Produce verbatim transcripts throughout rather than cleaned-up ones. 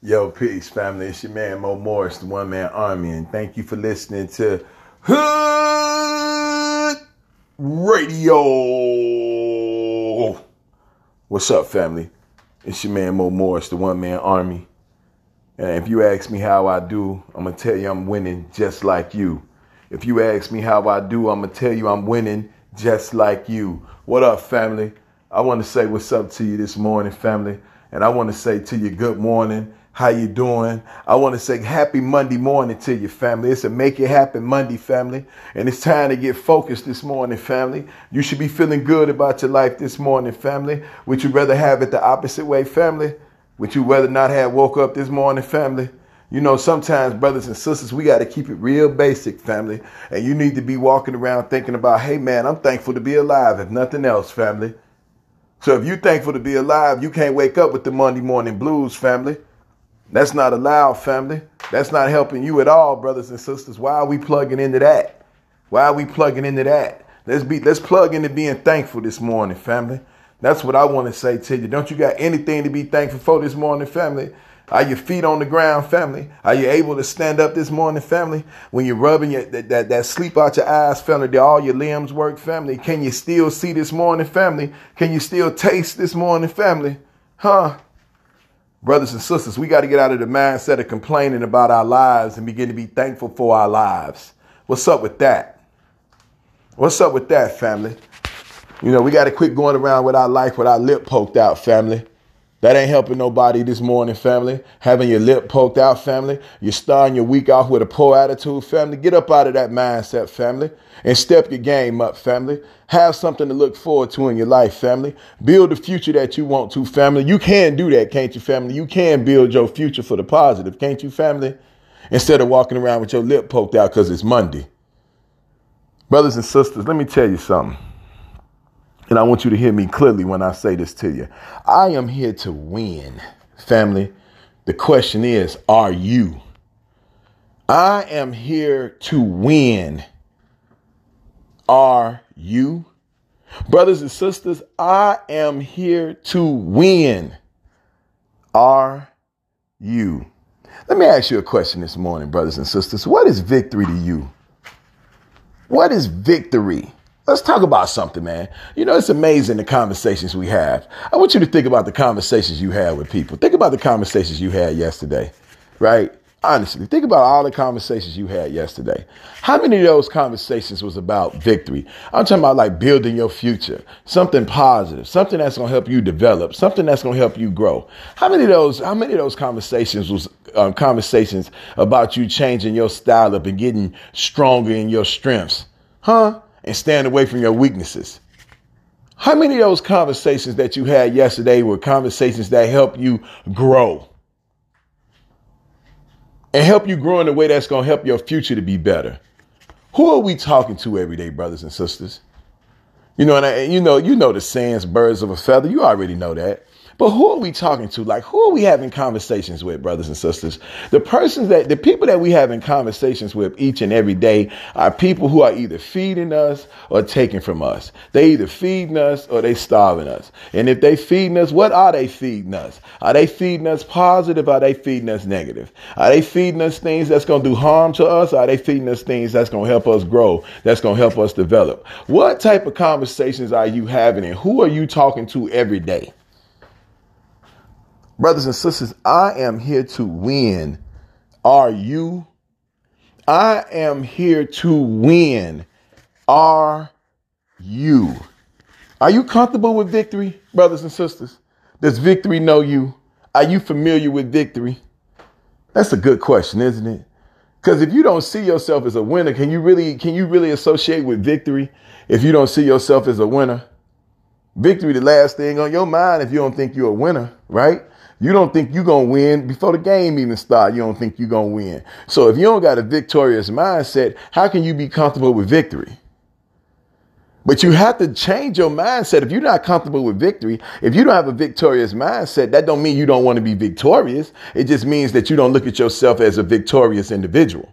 Yo, peace, family. It's your man, Mo Morris, the one-man army, and thank you for listening to Hood Radio. What's up, family? It's your man, Mo Morris, the one-man army. And if you ask me how I do, I'm going to tell you I'm winning just like you. If you ask me how I do, I'm going to tell you I'm winning just like you. What up, family? I want to say what's up to you this morning, family. And I want to say to you, good morning. How you doing? I want to say happy Monday morning to you, family. It's a Make It Happen Monday, family. And it's time to get focused this morning, family. You should be feeling good about your life this morning, family. Would you rather have it the opposite way, family? Would you rather not have woke up this morning, family? You know, sometimes, brothers and sisters, we got to keep it real basic, family. And you need to be walking around thinking about, hey, man, I'm thankful to be alive, if nothing else, family. So if you're thankful to be alive, you can't wake up with the Monday morning blues, family. That's not allowed, family. That's not helping you at all, brothers and sisters. Why are we plugging into that? Why are we plugging into that? Let's be, let's plug into being thankful this morning, family. That's what I want to say to you. Don't you got anything to be thankful for this morning, family? Are your feet on the ground, family? Are you able to stand up this morning, family? When you're rubbing your, that, that, that sleep out your eyes, family, do all your limbs work, family? Can you still see this morning, family? Can you still taste this morning, family? Huh? Brothers and sisters, we got to get out of the mindset of complaining about our lives and begin to be thankful for our lives. What's up with that? What's up with that, family? You know, we got to quit going around with our life with our lip poked out, family. That ain't helping nobody this morning, family. Having your lip poked out, family. You're starting your week off with a poor attitude, family. Get up out of that mindset, family, and step your game up, family. Have something to look forward to in your life, family. Build the future that you want to, family. You can do that, can't you, family? You can build your future for the positive, can't you, family? Instead of walking around with your lip poked out because it's Monday. Brothers and sisters, let me tell you something. And I want you to hear me clearly when I say this to you. I am here to win, family. The question is, are you? I am here to win. Are you? Brothers and sisters, I am here to win. Are you? Let me ask you a question this morning, brothers and sisters. What is victory to you? What is victory? Let's talk about something, man. You know, it's amazing the conversations we have. I want you to think about the conversations you had with people. Think about the conversations you had yesterday, right? Honestly, think about all the conversations you had yesterday. How many of those conversations was about victory? I'm talking about like building your future, something positive, something that's going to help you develop, something that's going to help you grow. How many of those, how many of those conversations was um, conversations about you changing your style up and getting stronger in your strengths? Huh? And stand away from your weaknesses. How many of those conversations that you had yesterday were conversations that help you grow and help you grow in a way that's going to help your future to be better? Who are we talking to every day, brothers and sisters? You know, and, I, and you know, you know the sayings, birds of a feather. You already know that. But who are we talking to? Like, who are we having conversations with, brothers and sisters? The persons that, the people that we have in conversations with each and every day are people who are either feeding us or taking from us. They either feeding us or they starving us. And if they feeding us, what are they feeding us? Are they feeding us positive? Are they feeding us negative? Are they feeding us things that's going to do harm to us? Are they feeding us things that's going to help us grow? That's going to help us develop? What type of conversations are you having and who are you talking to every day? Brothers and sisters, I am here to win. Are you? I am here to win. Are you? Are you comfortable with victory, brothers and sisters? Does victory know you? Are you familiar with victory? That's a good question, isn't it? Because if you don't see yourself as a winner, can you really can you really associate with victory if you don't see yourself as a winner? Victory, the last thing on your mind if you don't think you're a winner, right? You don't think you're going to win before the game even starts. You don't think you're going to win. So if you don't got a victorious mindset, how can you be comfortable with victory? But you have to change your mindset. If you're not comfortable with victory, if you don't have a victorious mindset, that don't mean you don't want to be victorious. It just means that you don't look at yourself as a victorious individual.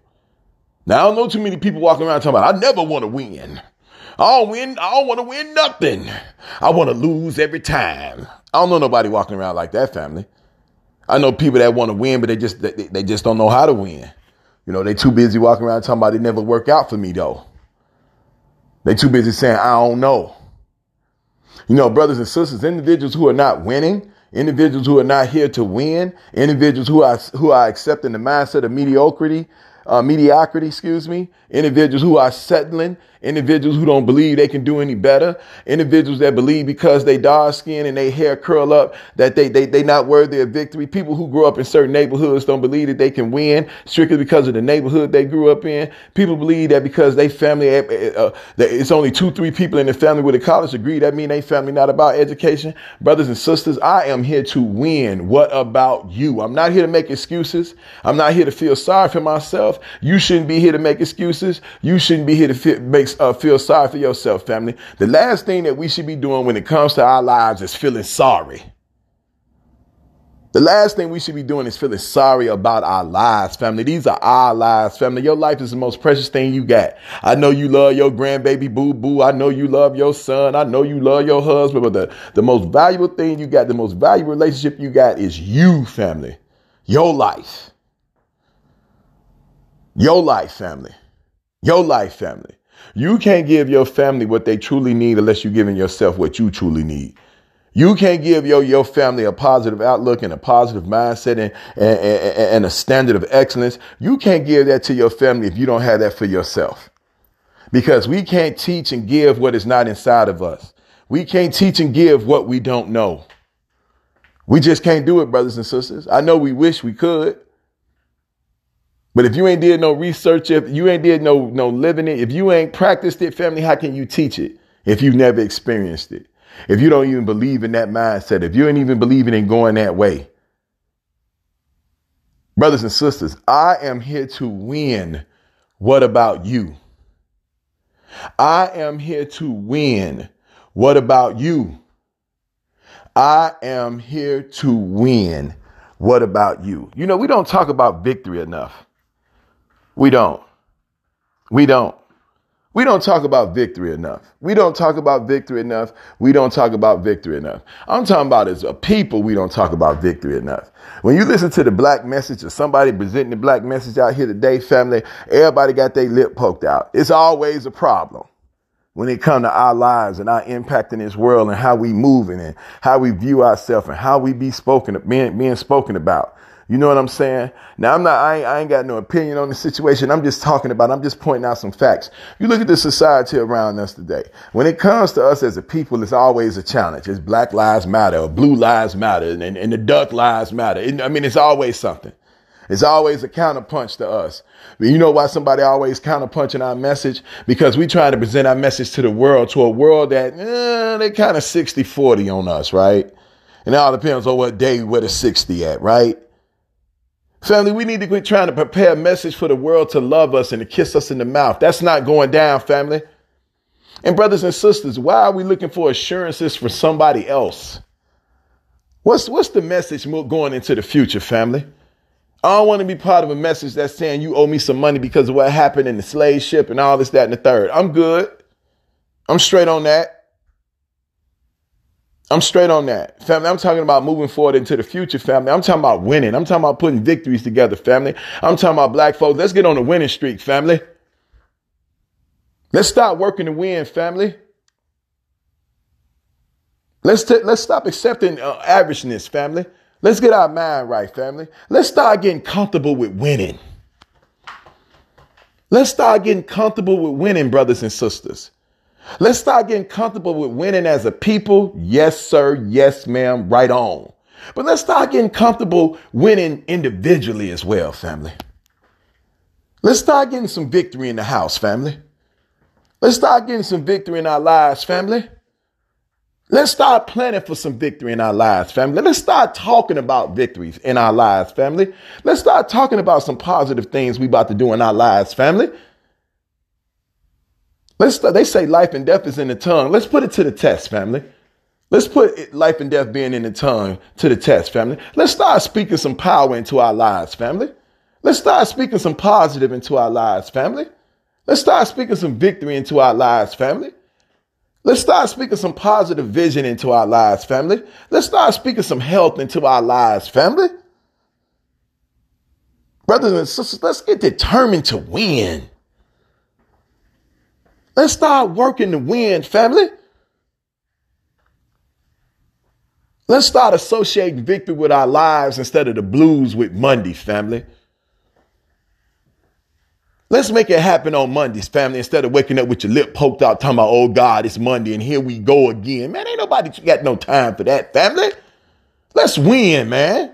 Now, I don't know too many people walking around talking about, I never want to win. I don't win. I don't want to win nothing. I want to lose every time. I don't know nobody walking around like that, family. I know people that want to win, but they just they, they just don't know how to win. You know, they too busy walking around talking about it never worked out for me, though. They too busy saying, I don't know. You know, brothers and sisters, individuals who are not winning, individuals who are not here to win, individuals who are who are accepting the mindset of mediocrity, uh, mediocrity, excuse me, individuals who are settling, individuals who don't believe they can do any better, individuals that believe because they dark skin and they hair curl up that they they they not worthy of victory. People who grew up in certain neighborhoods don't believe that they can win strictly because of the neighborhood they grew up in. People believe that because they family, uh, that it's only two, three people in the family with a college degree, that mean they family not about education. Brothers and sisters, I am here to win. What about you? I'm not here to make excuses. I'm not here to feel sorry for myself. You shouldn't be here to make excuses. You shouldn't be here to feel, make, uh, feel sorry for yourself, family. The last thing that we should be doing when it comes to our lives is feeling sorry. The last thing we should be doing is feeling sorry about our lives, family. These are our lives, family. Your life is the most precious thing you got. I know you love your grandbaby boo-boo. I know you love your son. I know you love your husband. But the, the most valuable thing you got, the most valuable relationship you got is you, family. Your life. Your life, family. Your life, family. You can't give your family what they truly need unless you're giving yourself what you truly need. You can't give your, your family a positive outlook and a positive mindset and, and, and, and a standard of excellence. You can't give that to your family if you don't have that for yourself. Because we can't teach and give what is not inside of us. We can't teach and give what we don't know. We just can't do it, brothers and sisters. I know we wish we could. But if you ain't did no research, if you ain't did no no living it, if you ain't practiced it, family, how can you teach it if you've never experienced it? If you don't even believe in that mindset, if you ain't even believing in going that way. Brothers and sisters, I am here to win. What about you? I am here to win. What about you? I am here to win. What about you? You know, we don't talk about victory enough. We don't. We don't. We don't talk about victory enough. We don't talk about victory enough. We don't talk about victory enough. I'm talking about as a people, we don't talk about victory enough. When you listen to the black message or somebody presenting the black message out here today, family, everybody got their lip poked out. It's always a problem when it comes to our lives and our impact in this world and how we moving and how we view ourselves and how we be spoken, being, being spoken about. You know what I'm saying? Now, I'm not, I ain't, I ain't got no opinion on the situation. I'm just talking about, I'm just pointing out some facts. You look at the society around us today. When it comes to us as a people, it's always a challenge. It's Black Lives Matter or Blue Lives Matter and, and the Duck Lives Matter. It, I mean, it's always something. It's always a counterpunch to us. But you know why somebody always counterpunching our message? Because we trying to present our message to the world, to a world that, eh, they kind of sixty forty on us, right? And it all depends on what day where the sixty at, right? Family, we need to quit trying to prepare a message for the world to love us and to kiss us in the mouth. That's not going down, family. And brothers and sisters, why are we looking for assurances for somebody else? What's, what's the message going into the future, family? I don't want to be part of a message that's saying you owe me some money because of what happened in the slave ship and all this, that, and the third. I'm good. I'm straight on that. I'm straight on that. Family, I'm talking about moving forward into the future, family. I'm talking about winning. I'm talking about putting victories together, family. I'm talking about black folks. Let's get on the winning streak, family. Let's stop working to win, family. Let's t- let's stop accepting uh, averageness, family. Let's get our mind right, family. Let's start getting comfortable with winning. Let's start getting comfortable with winning, brothers and sisters. Let's start getting comfortable with winning as a people. Yes, sir. Yes, ma'am. Right on. But let's start getting comfortable winning individually as well, family. Let's start getting some victory in the house, family. Let's start getting some victory in our lives, family. Let's start planning for some victory in our lives, family. Let's start talking about victories in our lives, family. Let's start talking about some positive things we about to do in our lives, family. Let's start, they say life and death is in the tongue. Let's put it to the test, family. Let's put it, life and death being in the tongue to the test, family. Let's start speaking some power into our lives, family. Let's start speaking some positive into our lives, family. Let's start speaking some victory into our lives, family. Let's start speaking some positive vision into our lives, family. Let's start speaking some health into our lives, family. Brothers and sisters, let's get determined to win. Let's start working to win, family. Let's start associating victory with our lives instead of the blues with Monday, family. Let's make it happen on Mondays, family, instead of waking up with your lip poked out, talking about, oh, God, it's Monday and here we go again. Man, ain't nobody got no time for that, family. Let's win, man.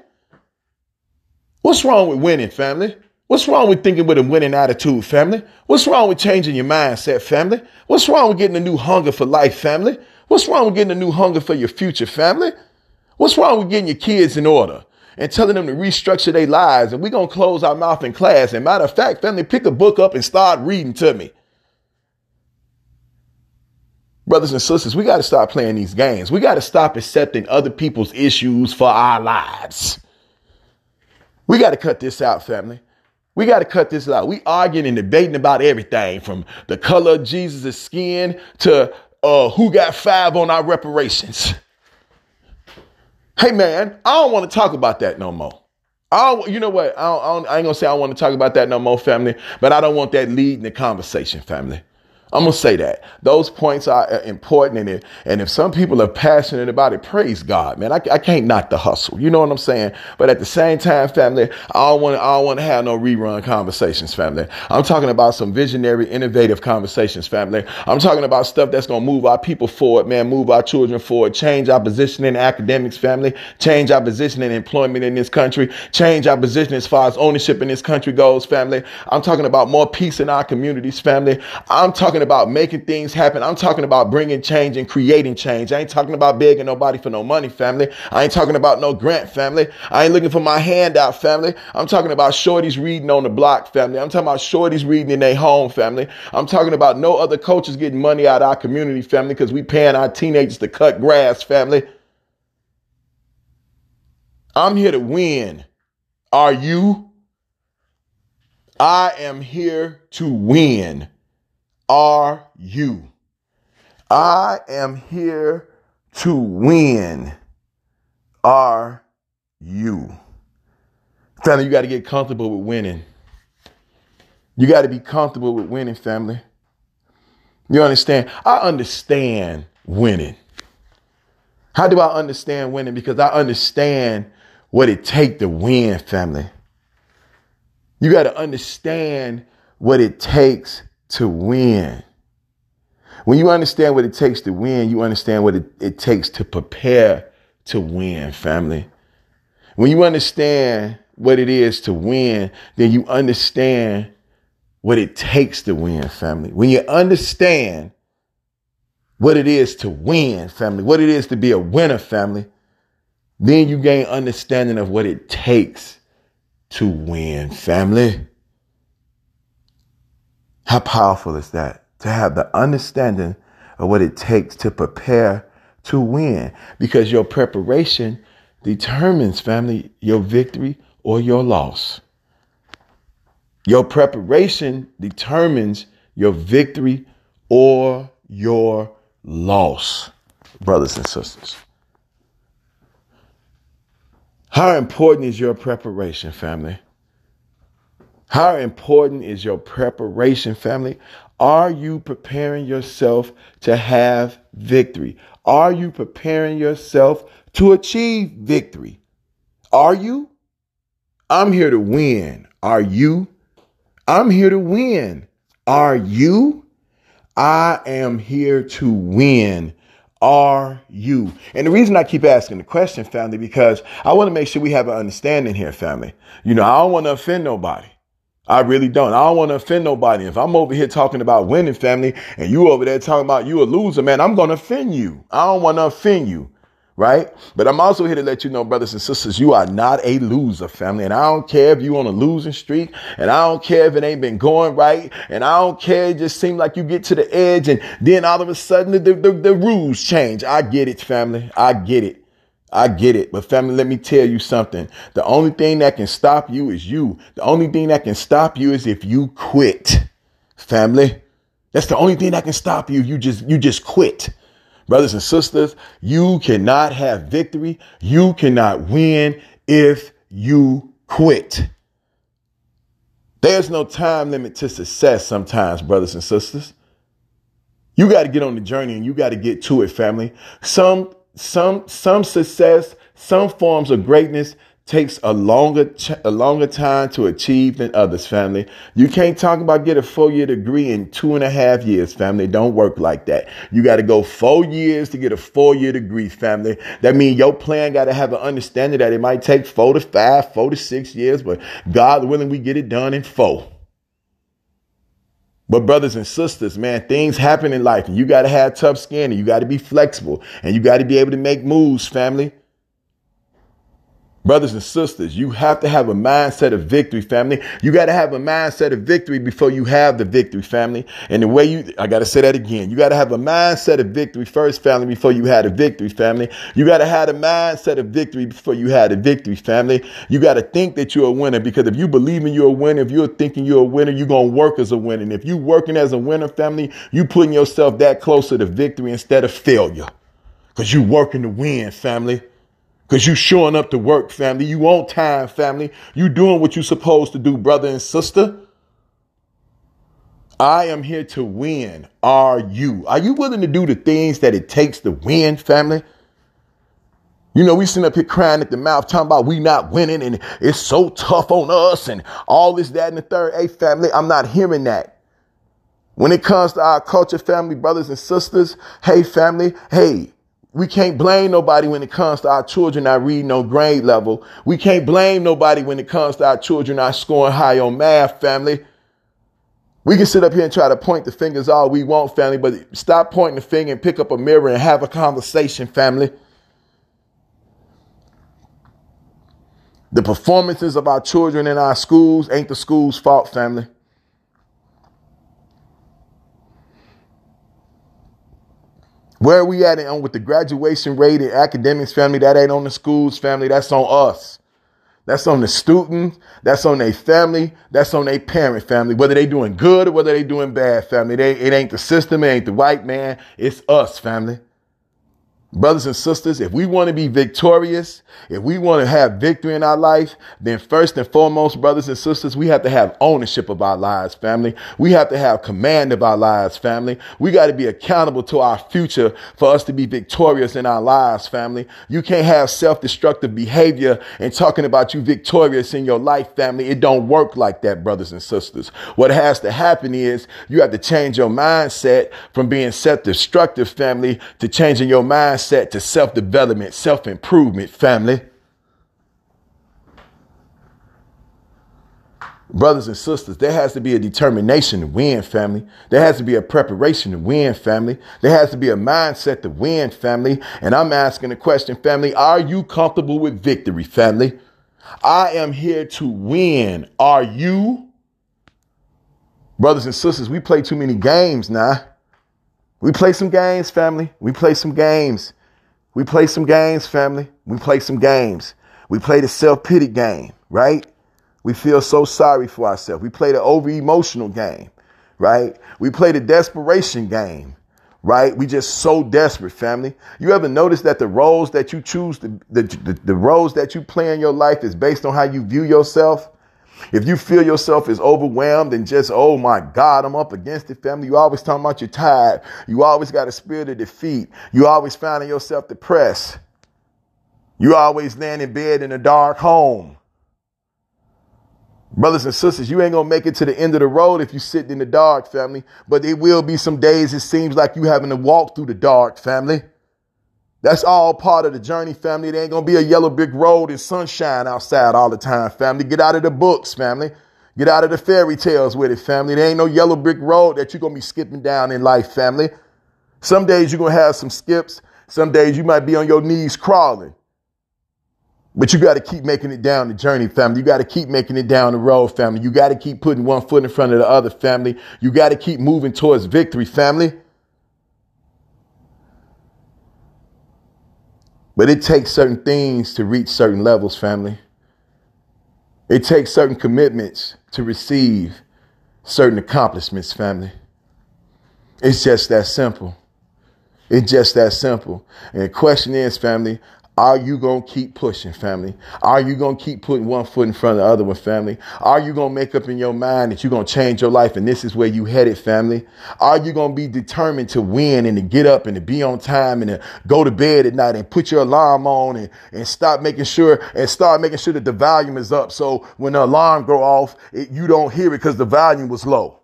What's wrong with winning, family? What's wrong with thinking with a winning attitude, family? What's wrong with changing your mindset, family? What's wrong with getting a new hunger for life, family? What's wrong with getting a new hunger for your future, family? What's wrong with getting your kids in order and telling them to restructure their lives? And we're going to close our mouth in class. And matter of fact, family, pick a book up and start reading to me. Brothers and sisters, we got to stop playing these games. We got to stop accepting other people's issues for our lives. We got to cut this out, family. We got to cut this out. We arguing and debating about everything from the color of Jesus' skin to uh, who got five on our reparations. Hey, man, I don't want to talk about that no more. I don't, you know what? I, don't, I, don't, I ain't going to say I want to talk about that no more, family, but I don't want that leading the conversation, family. I'm going to say that. Those points are important, and if, and if some people are passionate about it, praise God, man. I, I can't knock the hustle. You know what I'm saying? But at the same time, family, I don't want to I don't want to have no rerun conversations, family. I'm talking about some visionary, innovative conversations, family. I'm talking about stuff that's going to move our people forward, man, move our children forward, change our position in academics, family, change our position in employment in this country, change our position as far as ownership in this country goes, family. I'm talking about more peace in our communities, family. I'm talking about making things happen. I'm talking about bringing change and creating change. I ain't talking about begging nobody for no money, family. I ain't talking about no grant, family. I ain't looking for my handout, family. I'm talking about shorties reading on the block, family. I'm talking about shorties reading in their home, family. I'm talking about no other coaches getting money out of our community, family, because we paying our teenagers to cut grass, family. I'm here to win. Are you? I am here to win. Are you? I am here to win. Are you? Family, you got to get comfortable with winning. You got to be comfortable with winning, family. You understand? I understand winning. How do I understand winning? Because I understand what it takes to win, family. You got to understand what it takes to win. When you understand what it takes to win, you understand what it, it takes to prepare to win, family. When you understand what it is to win, then you understand what it takes to win, family. When you understand what it is to win, family, what it is to be a winner, family, then you gain understanding of what it takes to win, family. How powerful is that? To have the understanding of what it takes to prepare to win, because your preparation determines, family, your victory or your loss. Your preparation determines your victory or your loss, brothers and sisters. How important is your preparation, family? How important is your preparation, family? Are you preparing yourself to have victory? Are you preparing yourself to achieve victory? Are you? I'm here to win. Are you? I'm here to win. Are you? I am here to win. Are you? And the reason I keep asking the question, family, because I want to make sure we have an understanding here, family. You know, I don't want to offend nobody. I really don't. I don't want to offend nobody. If I'm over here talking about winning, family, and you over there talking about you a loser, man, I'm going to offend you. I don't want to offend you, right? But I'm also here to let you know, brothers and sisters, you are not a loser, family. And I don't care if you on a losing streak, and I don't care if it ain't been going right, and I don't care. It just seems like you get to the edge, and then all of a sudden the, the, the rules change. I get it, family. I get it. I get it. But family, let me tell you something. The only thing that can stop you is you. The only thing that can stop you is if you quit. Family, that's the only thing that can stop you. You just, you just quit. Brothers and sisters, you cannot have victory. You cannot win if you quit. There's no time limit to success sometimes, brothers and sisters. You got to get on the journey and you got to get to it, family. Some, some, some success, some forms of greatness takes a longer, ch- a longer time to achieve than others, family. You can't talk about get a four year degree in two and a half years, family. Don't work like that. You got to go four years to get a four year degree, family. That means your plan got to have an understanding that it might take four to five, four to six years, but God willing, we get it done in four. But brothers and sisters, man, things happen in life and you got to have tough skin and you got to be flexible and you got to be able to make moves, family. Brothers and sisters, you have to have a mindset of victory, family. You got to have a mindset of victory before you have the victory, family. And the way you, I got to say that again. You got to have a mindset of victory first, family, before you had a victory, family. You got to have a mindset of victory before you had a victory, family. You got to think that you're a winner, because if you believe in you're a winner, if you're thinking you're a winner, you're going to work as a winner. And if you're working as a winner, family, you putting yourself that closer to victory instead of failure, because you're working to win, family. Because you showing up to work, family. You on time, family. You doing what you supposed to do, brother and sister. I am here to win. Are you? Are you willing to do the things that it takes to win, family? You know, we sitting up here crying at the mouth, talking about we not winning and it's so tough on us and all this, that, and the third. Hey, family, I'm not hearing that. When it comes to our culture, family, brothers and sisters, hey, family, hey. We can't blame nobody when it comes to our children not reading on grade level. We can't blame nobody when it comes to our children not scoring high on math, family. We can sit up here and try to point the fingers all we want, family, but stop pointing the finger and pick up a mirror and have a conversation, family. The performances of our children in our schools ain't the school's fault, family. Where are we at on with the graduation rate in academics, family? That ain't on the schools, family. That's on us. That's on the student. That's on their family. That's on their parent, family. Whether they doing good or whether they doing bad, family. They, it ain't the system. It ain't the white man. It's us, family. Brothers and sisters, if we want to be victorious, if we want to have victory in our life, then first and foremost, brothers and sisters, we have to have ownership of our lives, family. We have to have command of our lives, family. We got to be accountable to our future for us to be victorious in our lives, family. You can't have self-destructive behavior and talking about you victorious in your life, family. It don't work like that, brothers and sisters. What has to happen is you have to change your mindset from being self-destructive, family, to changing your mindset to self-development, self-improvement, family. Brothers and sisters, there has to be a determination to win, family. There has to be a preparation to win, family. There has to be a mindset to win, family. And I'm asking the question, family, are you comfortable with victory, family? I am here to win. Are you? Brothers and sisters, we play too many games now. We play some games, family. We play some games. We play some games, family. We play some games. We play the self-pity game, right? We feel so sorry for ourselves. We play the over-emotional game, right? We play the desperation game, right? We just so desperate, family. You ever notice that the roles that you choose, the, the, the, the roles that you play in your life is based on how you view yourself? If you feel yourself is overwhelmed and just, oh, my God, I'm up against it, family. You always talking about you're tired. You always got a spirit of defeat. You always finding yourself depressed. You always laying in bed in a dark home. Brothers and sisters, you ain't going to make it to the end of the road if you sitting in the dark, family. But there will be some days it seems like you having to walk through the dark, family. That's all part of the journey, family. It ain't going to be a yellow brick road and sunshine outside all the time, family. Get out of the books, family. Get out of the fairy tales with it, family. There ain't no yellow brick road that you're going to be skipping down in life, family. Some days you're going to have some skips. Some days you might be on your knees crawling. But you got to keep making it down the journey, family. You got to keep making it down the road, family. You got to keep putting one foot in front of the other, family. You got to keep moving towards victory, family. But it takes certain things to reach certain levels, family. It takes certain commitments to receive certain accomplishments, family. It's just that simple. It's just that simple. And the question is, family, Are you going to keep pushing, family? Are you going to keep putting one foot in front of the other one, family? Are you going to make up in your mind that you're going to change your life and this is where you headed, family? Are you going to be determined to win and to get up and to be on time and to go to bed at night and put your alarm on and, and stop making sure and start making sure that the volume is up, so when the alarm go off, it, you don't hear it because the volume was low?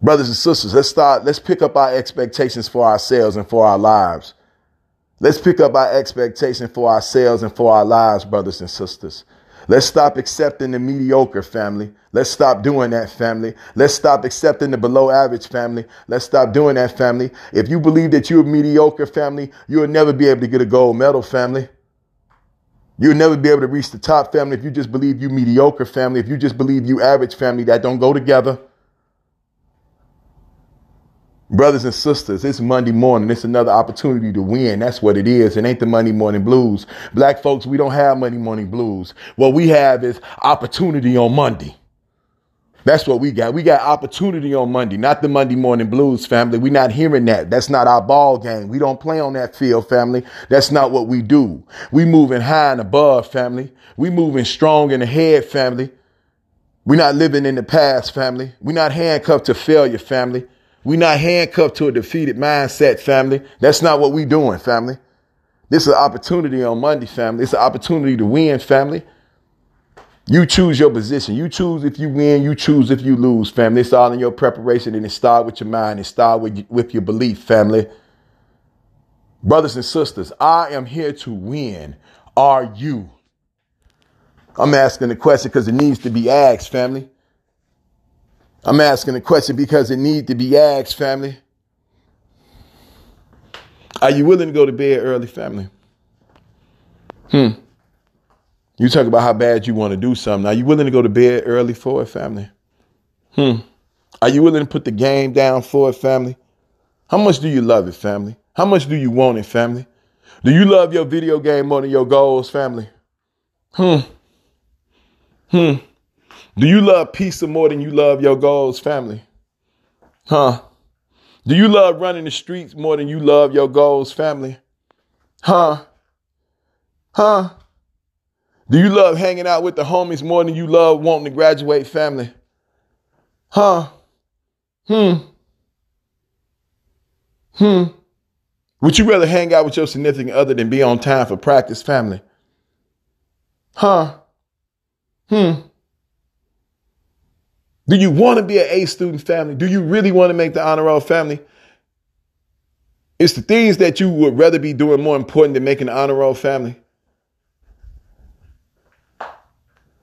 Brothers and sisters, let's start. Let's pick up our expectations for ourselves and for our lives. Let's pick up our expectation for ourselves and for our lives, brothers and sisters. Let's stop accepting the mediocre, family. Let's stop doing that, family. Let's stop accepting the below average, family. Let's stop doing that, family. If you believe that you're mediocre, family, you'll never be able to get a gold medal, family. You'll never be able to reach the top, family, if you just believe you mediocre, family. If you just believe you average, family, that don't go together. Brothers and sisters, it's Monday morning. It's another opportunity to win. That's what it is. It ain't the Monday morning blues. Black folks, we don't have Monday morning blues. What we have is opportunity on Monday. That's what we got. We got opportunity on Monday, not the Monday morning blues, family. We're not hearing that. That's not our ball game. We don't play on that field, family. That's not what we do. We moving high and above, family. We moving strong and ahead, family. We're not living in the past, family. We're not handcuffed to failure, family. We're not handcuffed to a defeated mindset, family. That's not what we doing, family. This is an opportunity on Monday, family. It's an opportunity to win, family. You choose your position. You choose if you win. You choose if you lose, family. It's all in your preparation, and it starts with your mind. It starts with, with your belief, family. Brothers and sisters, I am here to win. Are you? I'm asking the question because it needs to be asked, family. I'm asking the question because it needs to be asked, family. Are you willing to go to bed early, family? Hmm. You talk about how bad you want to do something. Are you willing to go to bed early for it, family? Hmm. Are you willing to put the game down for it, family? How much do you love it, family? How much do you want it, family? Do you love your video game more than your goals, family? Hmm. Hmm. Do you love pizza more than you love your goals, family? Huh? Do you love running the streets more than you love your goals, family? Huh? Huh? Do you love hanging out with the homies more than you love wanting to graduate, family? Huh? Hmm. Hmm. Would you rather hang out with your significant other than be on time for practice, family? Huh? Hmm. Do you want to be an A student, family? Do you really want to make the honor roll, family? It's the things that you would rather be doing more important than making the honor roll, family.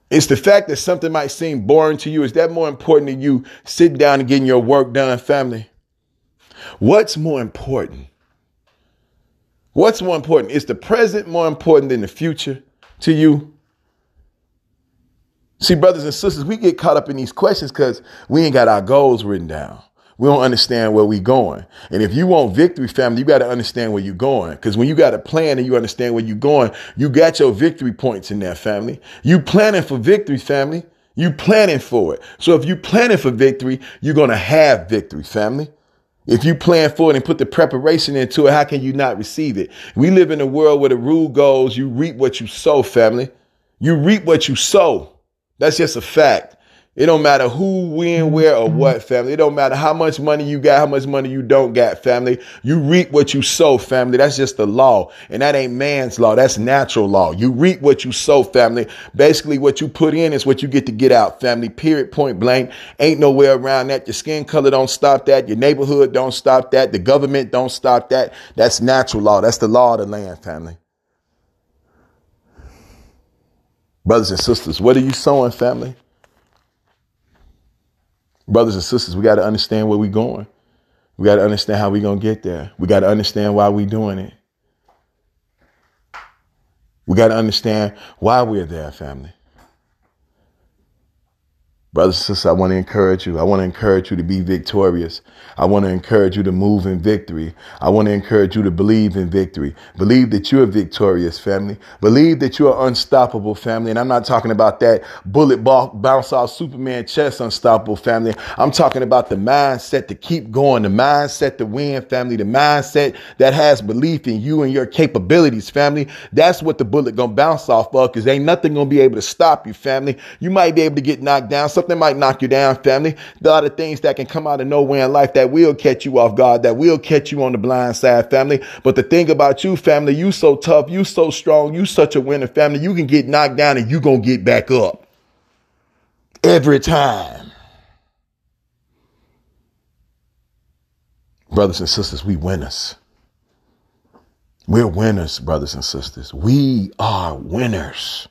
It's the fact that something might seem boring to you. Is that more important than you sitting down and getting your work done, family? What's more important? What's more important? Is the present more important than the future to you? See, brothers and sisters, we get caught up in these questions because we ain't got our goals written down. We don't understand where we going. And if you want victory, family, you got to understand where you're going. Because when you got a plan and you understand where you're going, you got your victory points in there, family. You planning for victory, family. You planning for it. So if you planning for victory, you're going to have victory, family. If you plan for it and put the preparation into it, how can you not receive it? We live in a world where the rule goes, you reap what you sow, family. You reap what you sow. That's just a fact. It don't matter who, when, where, or what, family. It don't matter how much money you got, how much money you don't got, family. You reap what you sow, family. That's just the law. And that ain't man's law. That's natural law. You reap what you sow, family. Basically, what you put in is what you get to get out, family. Period, point blank. Ain't no way around that. Your skin color don't stop that. Your neighborhood don't stop that. The government don't stop that. That's natural law. That's the law of the land, family. Brothers and sisters, what are you sowing, family? Brothers and sisters, we got to understand where we're going. We got to understand how we're going to get there. We got to understand why we're doing it. We got to understand why we're there, family. Brothers and sisters, I want to encourage you. I want to encourage you to be victorious. I want to encourage you to move in victory. I want to encourage you to believe in victory. Believe that you're victorious, family. Believe that you are unstoppable, family. And I'm not talking about that bullet ball, bounce off Superman chest unstoppable, family. I'm talking about the mindset to keep going, the mindset to win, family, the mindset that has belief in you and your capabilities, family. That's what the bullet going to bounce off of, because ain't nothing going to be able to stop you, family. You might be able to get knocked down. Some They might knock you down, family. There are the things that can come out of nowhere in life that will catch you off guard, that will catch you on the blind side, family. But the thing about you, family, you so tough, you so strong, you such a winner, family. You can get knocked down and you gonna get back up every time. Brothers and sisters, we winners. We're winners, brothers and sisters. We are winners.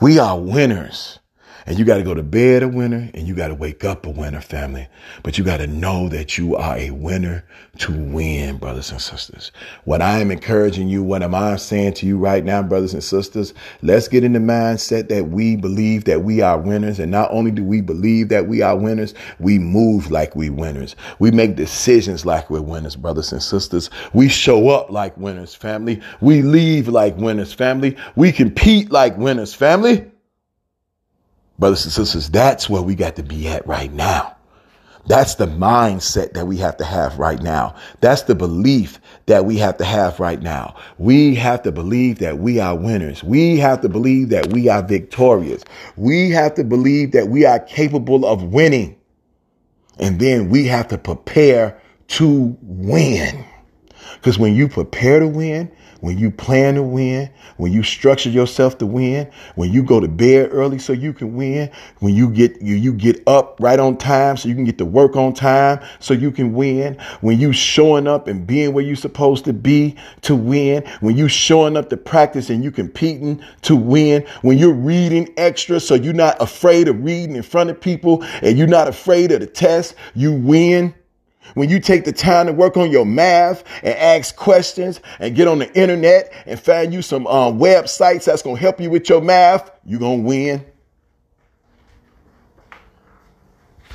We are winners. And you got to go to bed a winner and you got to wake up a winner, family. But you got to know that you are a winner to win, brothers and sisters. What I am encouraging you, what am I saying to you right now, brothers and sisters? Let's get in the mindset that we believe that we are winners. And not only do we believe that we are winners, we move like we winners. We make decisions like we're winners, brothers and sisters. We show up like winners, family. We leave like winners, family. We compete like winners, family. Brothers and sisters, that's where we got to be at right now. That's the mindset that we have to have right now. That's the belief that we have to have right now. We have to believe that we are winners. We have to believe that we are victorious. We have to believe that we are capable of winning. And then we have to prepare to win. Because when you prepare to win, when you plan to win, when you structure yourself to win, when you go to bed early so you can win, when you get you, you get up right on time so you can get to work on time so you can win, when you showing up and being where you're supposed to be to win, when you showing up to practice and you competing to win, when you're reading extra so you're not afraid of reading in front of people and you're not afraid of the test, you win. When you take the time to work on your math and ask questions and get on the internet and find you some um, websites that's going to help you with your math, you're going to win.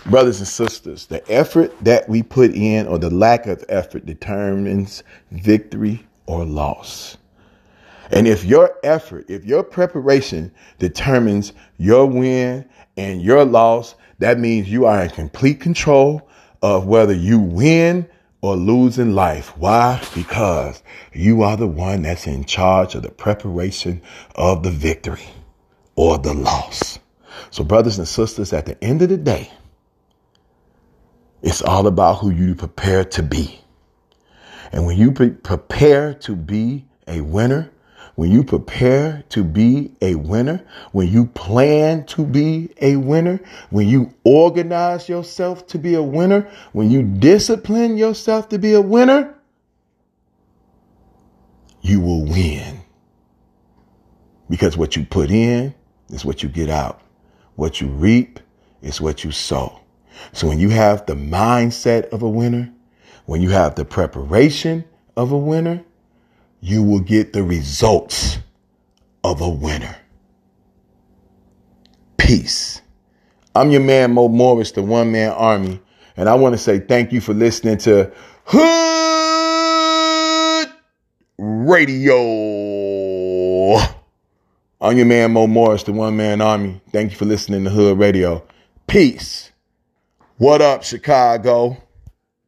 Brothers and sisters, the effort that we put in or the lack of effort determines victory or loss. And if your effort, if your preparation determines your win and your loss, that means you are in complete control of whether you win or lose in life. Why? Because you are the one that's in charge of the preparation of the victory or the loss. So brothers and sisters, at the end of the day, it's all about who you prepare to be. And when you pre- prepare to be a winner, when you prepare to be a winner, when you plan to be a winner, when you organize yourself to be a winner, when you discipline yourself to be a winner, you will win. Because what you put in is what you get out. What you reap is what you sow. So when you have the mindset of a winner, when you have the preparation of a winner, you will get the results of a winner. Peace. I'm your man, Mo Morris, the One Man Army. And I want to say thank you for listening to Hood Radio. I'm your man, Mo Morris, the One Man Army. Thank you for listening to Hood Radio. Peace. What up, Chicago?